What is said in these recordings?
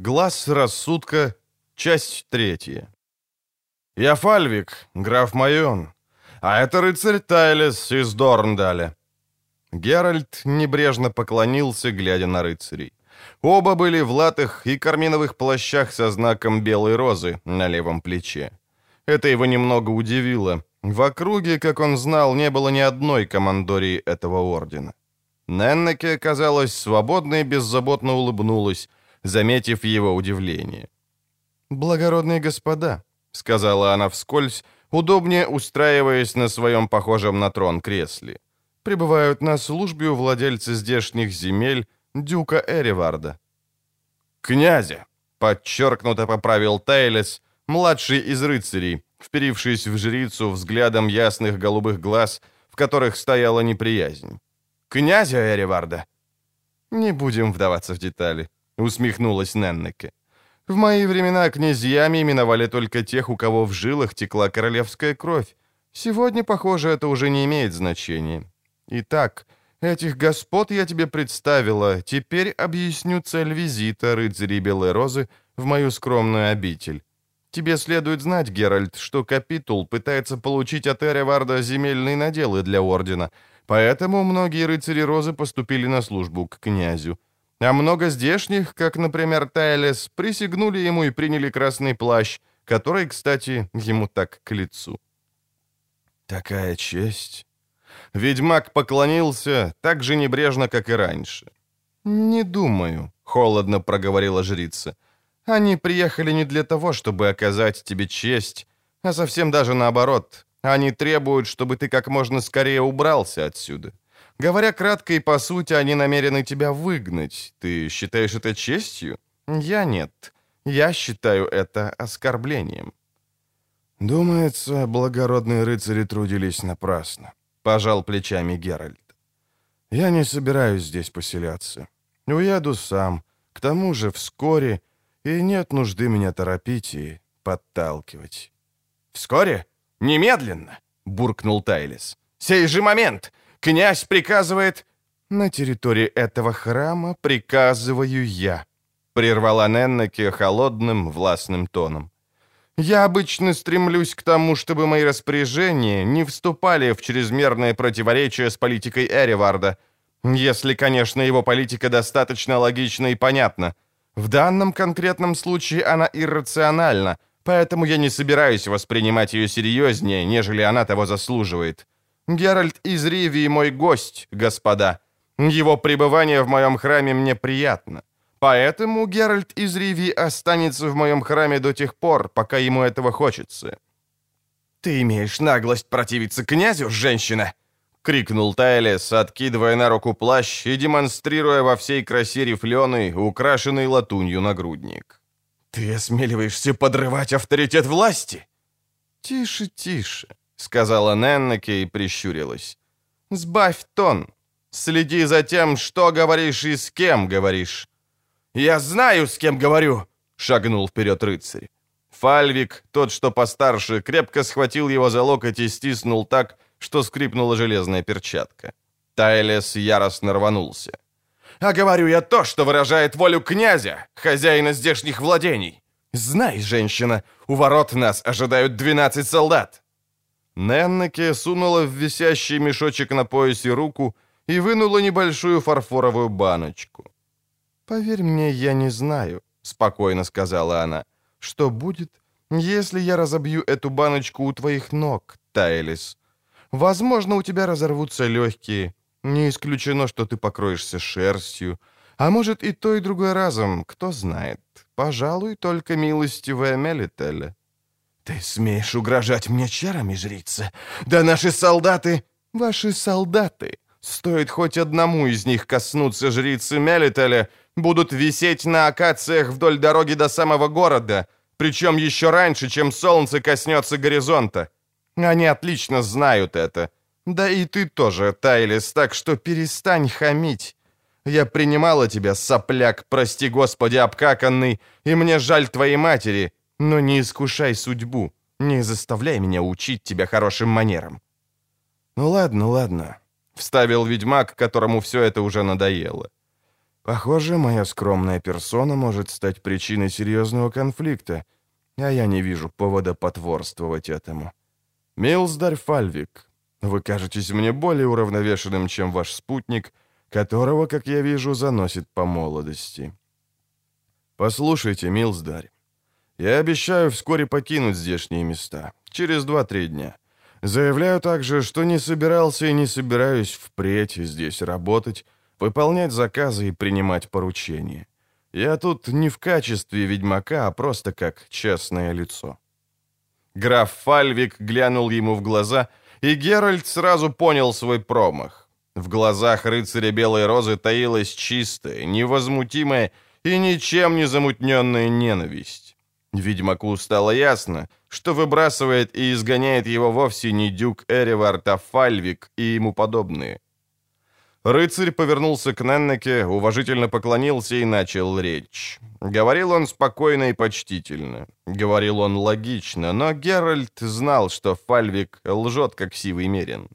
Глаз рассудка, часть 3. «Я Фальвик, граф Майон, а это рыцарь Тайлес из Дорндаля». Геральт небрежно поклонился, глядя на рыцарей. Оба были в латах и карминовых плащах со знаком белой розы на левом плече. Это его немного удивило. В округе, как он знал, не было ни одной командории этого ордена. Неннеке, оказалась свободной и беззаботно улыбнулась, заметив его удивление. «Благородные господа», — сказала она вскользь, удобнее устраиваясь на своем похожем на трон кресле, «прибывают на службе у владельца здешних земель дюка Эриварда». «Князя!» — подчеркнуто поправил Тайлес, младший из рыцарей, вперившись в жрицу взглядом ясных голубых глаз, в которых стояла неприязнь. «Князя Эриварда!» «Не будем вдаваться в детали», — усмехнулась Неннеке. «В мои времена князьями именовали только тех, у кого в жилах текла королевская кровь. Сегодня, похоже, это уже не имеет значения. Итак, этих господ я тебе представила, теперь объясню цель визита рыцарей Белой Розы в мою скромную обитель. Тебе следует знать, Геральт, что Капитул пытается получить от Эриварда земельные наделы для ордена, поэтому многие рыцари Розы поступили на службу к князю. А много здешних, как, например, Тайлес, присягнули ему и приняли красный плащ, который, кстати, ему так к лицу». «Такая честь!» Ведьмак поклонился так же небрежно, как и раньше. «Не думаю», — холодно проговорила жрица. «Они приехали не для того, чтобы оказать тебе честь, а совсем даже наоборот. Они требуют, чтобы ты как можно скорее убрался отсюда. Говоря кратко и по сути, они намерены тебя выгнать. Ты считаешь это честью? Я нет. Я считаю это оскорблением». «Думается, благородные рыцари трудились напрасно», — пожал плечами Геральт. «Я не собираюсь здесь поселяться. Уеду сам. К тому же вскоре, и нет нужды меня торопить и подталкивать». «Вскоре? Немедленно!» — буркнул Тайлес. «Сей же момент! Князь приказывает...» «На территории этого храма приказываю я», — прервала Неннеке холодным, властным тоном. «Я обычно стремлюсь к тому, чтобы мои распоряжения не вступали в чрезмерное противоречие с политикой Эриварда, если, конечно, его политика достаточно логична и понятна. В данном конкретном случае она иррациональна, поэтому я не собираюсь воспринимать ее серьезнее, нежели она того заслуживает. Геральт из Ривии мой гость, господа. Его пребывание в моем храме мне приятно. Поэтому Геральт из Ривии останется в моем храме до тех пор, пока ему этого хочется». «Ты имеешь наглость противиться князю, женщина?» — крикнул Тайлес, откидывая на руку плащ и демонстрируя во всей красе рифленый, украшенный латунью нагрудник. «Ты осмеливаешься подрывать авторитет власти?» «Тише, тише», — сказала Неннеке и прищурилась. «Сбавь тон. Следи за тем, что говоришь и с кем говоришь». «Я знаю, с кем говорю!» — шагнул вперед рыцарь. Фальвик, тот, что постарше, крепко схватил его за локоть и стиснул так, что скрипнула железная перчатка. Тайлес яростно рванулся. «А говорю я то, что выражает волю князя, хозяина здешних владений! Знай, женщина, у ворот нас ожидают 12 солдат!» Неннеке сунула в висящий мешочек на поясе руку и вынула небольшую фарфоровую баночку. «Поверь мне, я не знаю», — спокойно сказала она, — «что будет, если я разобью эту баночку у твоих ног, Тайлес? Возможно, у тебя разорвутся легкие, не исключено, что ты покроешься шерстью, а может и то, и другое разом, кто знает. Пожалуй, только милостивая Мелителя». «Ты смеешь угрожать мне чарами, жрица? Да наши солдаты...» «Ваши солдаты, стоит хоть одному из них коснуться жрицы Мелителя, будут висеть на акациях вдоль дороги до самого города, причем еще раньше, чем солнце коснется горизонта. Они отлично знают это. Да и ты тоже, Тайлес, так что перестань хамить. Я принимала тебя, сопляк, прости господи, обкаканный, и мне жаль твоей матери, но не искушай судьбу, не заставляй меня учить тебя хорошим манерам». «Ну ладно, ладно», — вставил ведьмак, которому все это уже надоело. Похоже, моя скромная персона может стать причиной серьезного конфликта, а я не вижу повода потворствовать этому. Милздарь Фальвик, вы кажетесь мне более уравновешенным, чем ваш спутник, которого, как я вижу, заносит по молодости. Послушайте, Милздарь, я обещаю вскоре покинуть здешние места, через 2-3 дня. Заявляю также, что не собирался и не собираюсь впредь здесь работать, выполнять заказы и принимать поручения. Я тут не в качестве ведьмака, а просто как честное лицо». Граф Фальвик глянул ему в глаза, и Геральт сразу понял свой промах. В глазах рыцаря Белой Розы таилась чистая, невозмутимая и ничем не замутненная ненависть. Ведьмаку стало ясно, что выбрасывает и изгоняет его вовсе не дюк Эревард, а Фальвик и ему подобные. Рыцарь повернулся к Неннеке, уважительно поклонился и начал речь. Говорил он спокойно и почтительно. Говорил он логично, но Геральт знал, что Фальвик лжет, как сивый мерин.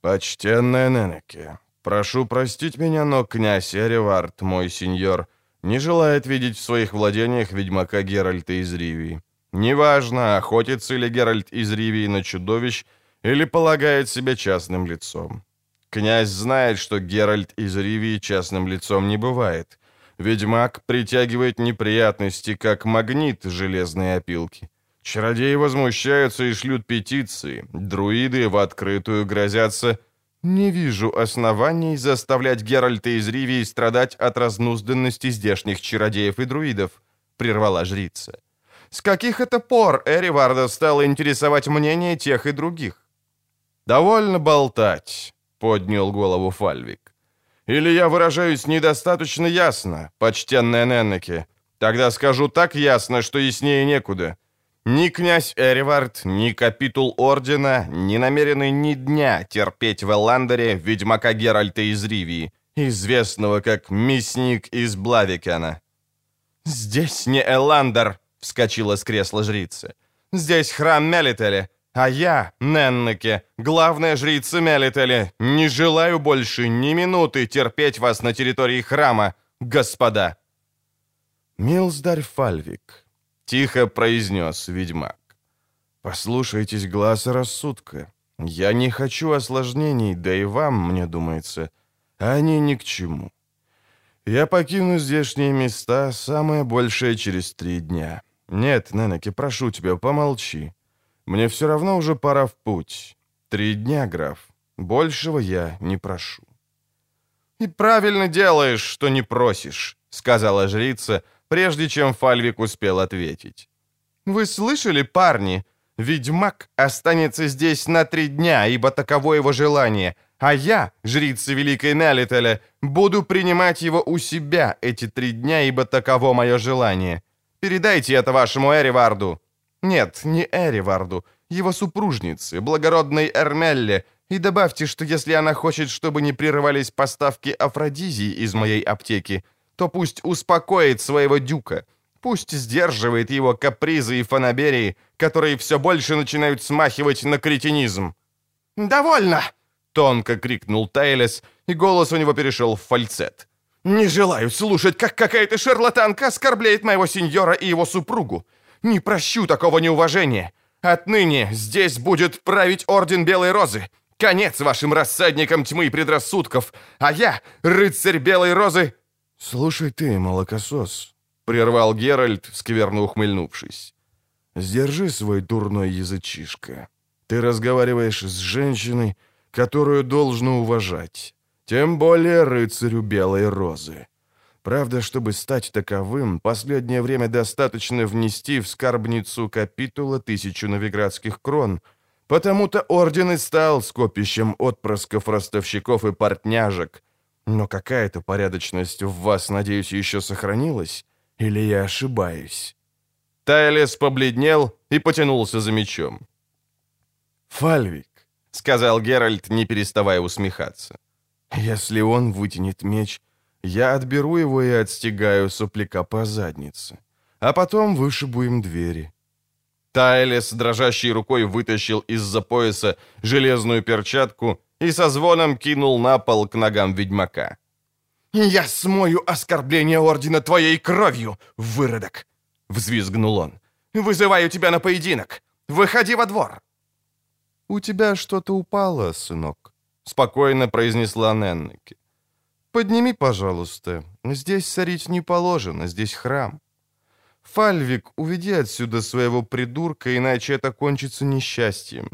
«Почтенная Неннеке, прошу простить меня, но князь Эревард, мой сеньор, не желает видеть в своих владениях ведьмака Геральта из Ривии. Неважно, охотится ли Геральт из Ривии на чудовищ или полагает себя частным лицом. Князь знает, что Геральт из Ривии частным лицом не бывает. Ведьмак притягивает неприятности, как магнит железной опилки. Чародеи возмущаются и шлют петиции. Друиды в открытую грозятся. Не вижу оснований заставлять Геральта из Ривии страдать от разнузданности здешних чародеев и друидов», — прервала жрица. «С каких это пор Эреварда стало интересовать мнение тех и других?» «Довольно болтать», — поднял голову Фальвик. «Или я выражаюсь недостаточно ясно, почтенная Неннеке. Тогда скажу так ясно, что яснее некуда. Ни князь Эревард, ни капитул ордена не намерены ни дня терпеть в Элландере ведьмака Геральта из Ривии, известного как Мясник из Блавикена». «Здесь не Элландер», — вскочила с кресла жрица. «Здесь храм Мелителя, а я, Неннеке, главная жрица Мелителя, не желаю больше ни минуты терпеть вас на территории храма, господа». «Милздарь Фальвик», — тихо произнес ведьмак, — «послушайтесь гласа рассудка. Я не хочу осложнений, да и вам, мне думается, они ни к чему. Я покину здешние места, самое большее через 3 дня. Нет, Неннеке, прошу тебя, помолчи. Мне все равно уже пора в путь. 3 дня, граф. Большего я не прошу». «И правильно делаешь, что не просишь», — сказала жрица, — прежде чем Фальвик успел ответить. «Вы слышали, парни? Ведьмак останется здесь на 3 дня, ибо таково его желание, а я, жрица Великой Мелителя, буду принимать его у себя эти 3 дня, ибо таково мое желание. Передайте это вашему Эреварду». «Нет, не Эреварду, его супружнице, благородной Эрмелле, и добавьте, что если она хочет, чтобы не прерывались поставки афродизии из моей аптеки, то пусть успокоит своего дюка, пусть сдерживает его капризы и фанаберии, которые все больше начинают смахивать на кретинизм». «Довольно!» — тонко крикнул Тайлес, и голос у него перешел в фальцет. «Не желаю слушать, как какая-то шарлатанка оскорбляет моего сеньора и его супругу. Не прощу такого неуважения. Отныне здесь будет править Орден Белой Розы. Конец вашим рассадникам тьмы и предрассудков, а я, рыцарь Белой Розы...» «Слушай ты, молокосос», — прервал Геральт, скверно ухмыльнувшись, — «сдержи свой дурной язычишко. Ты разговариваешь с женщиной, которую должно уважать, тем более рыцарю Белой Розы. Правда, чтобы стать таковым, последнее время достаточно внести в скарбницу капитула 1000 новиградских крон, потому-то орден и стал скопищем отпрысков ростовщиков и портняжек. Но какая-то порядочность в вас, надеюсь, еще сохранилась? Или я ошибаюсь?» Тайлес побледнел и потянулся за мечом. «Фальвик», — сказал Геральт, не переставая усмехаться, — «если он вытянет меч, я отберу его и отстегаю сопляка по заднице, а потом вышибу им двери». Тайлес дрожащей рукой вытащил из-за пояса железную перчатку и со звоном кинул на пол к ногам ведьмака. «Я смою оскорбление ордена твоей кровью, выродок!» — взвизгнул он. «Вызываю тебя на поединок! Выходи во двор!» «У тебя что-то упало, сынок», — спокойно произнесла Неннеки. «Подними, пожалуйста. Здесь сорить не положено, здесь храм. Фальвик, уведи отсюда своего придурка, иначе это кончится несчастьем.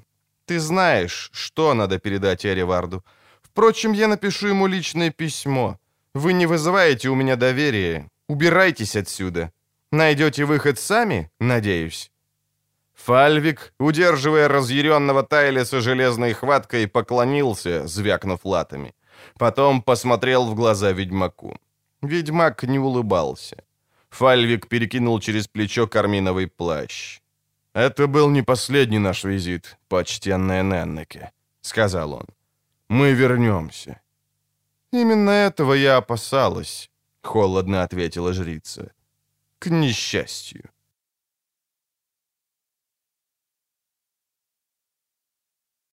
Ты знаешь, что надо передать Эриварду. Впрочем, я напишу ему личное письмо. Вы не вызываете у меня доверия. Убирайтесь отсюда. Найдете выход сами, надеюсь». Фальвик, удерживая разъяренного Тайлиса железной хваткой, поклонился, звякнув латами. Потом посмотрел в глаза ведьмаку. Ведьмак не улыбался. Фальвик перекинул через плечо карминовый плащ. «Это был не последний наш визит, почтенная Неннеке», — сказал он. «Мы вернемся». «Именно этого я опасалась», — холодно ответила жрица. «К несчастью».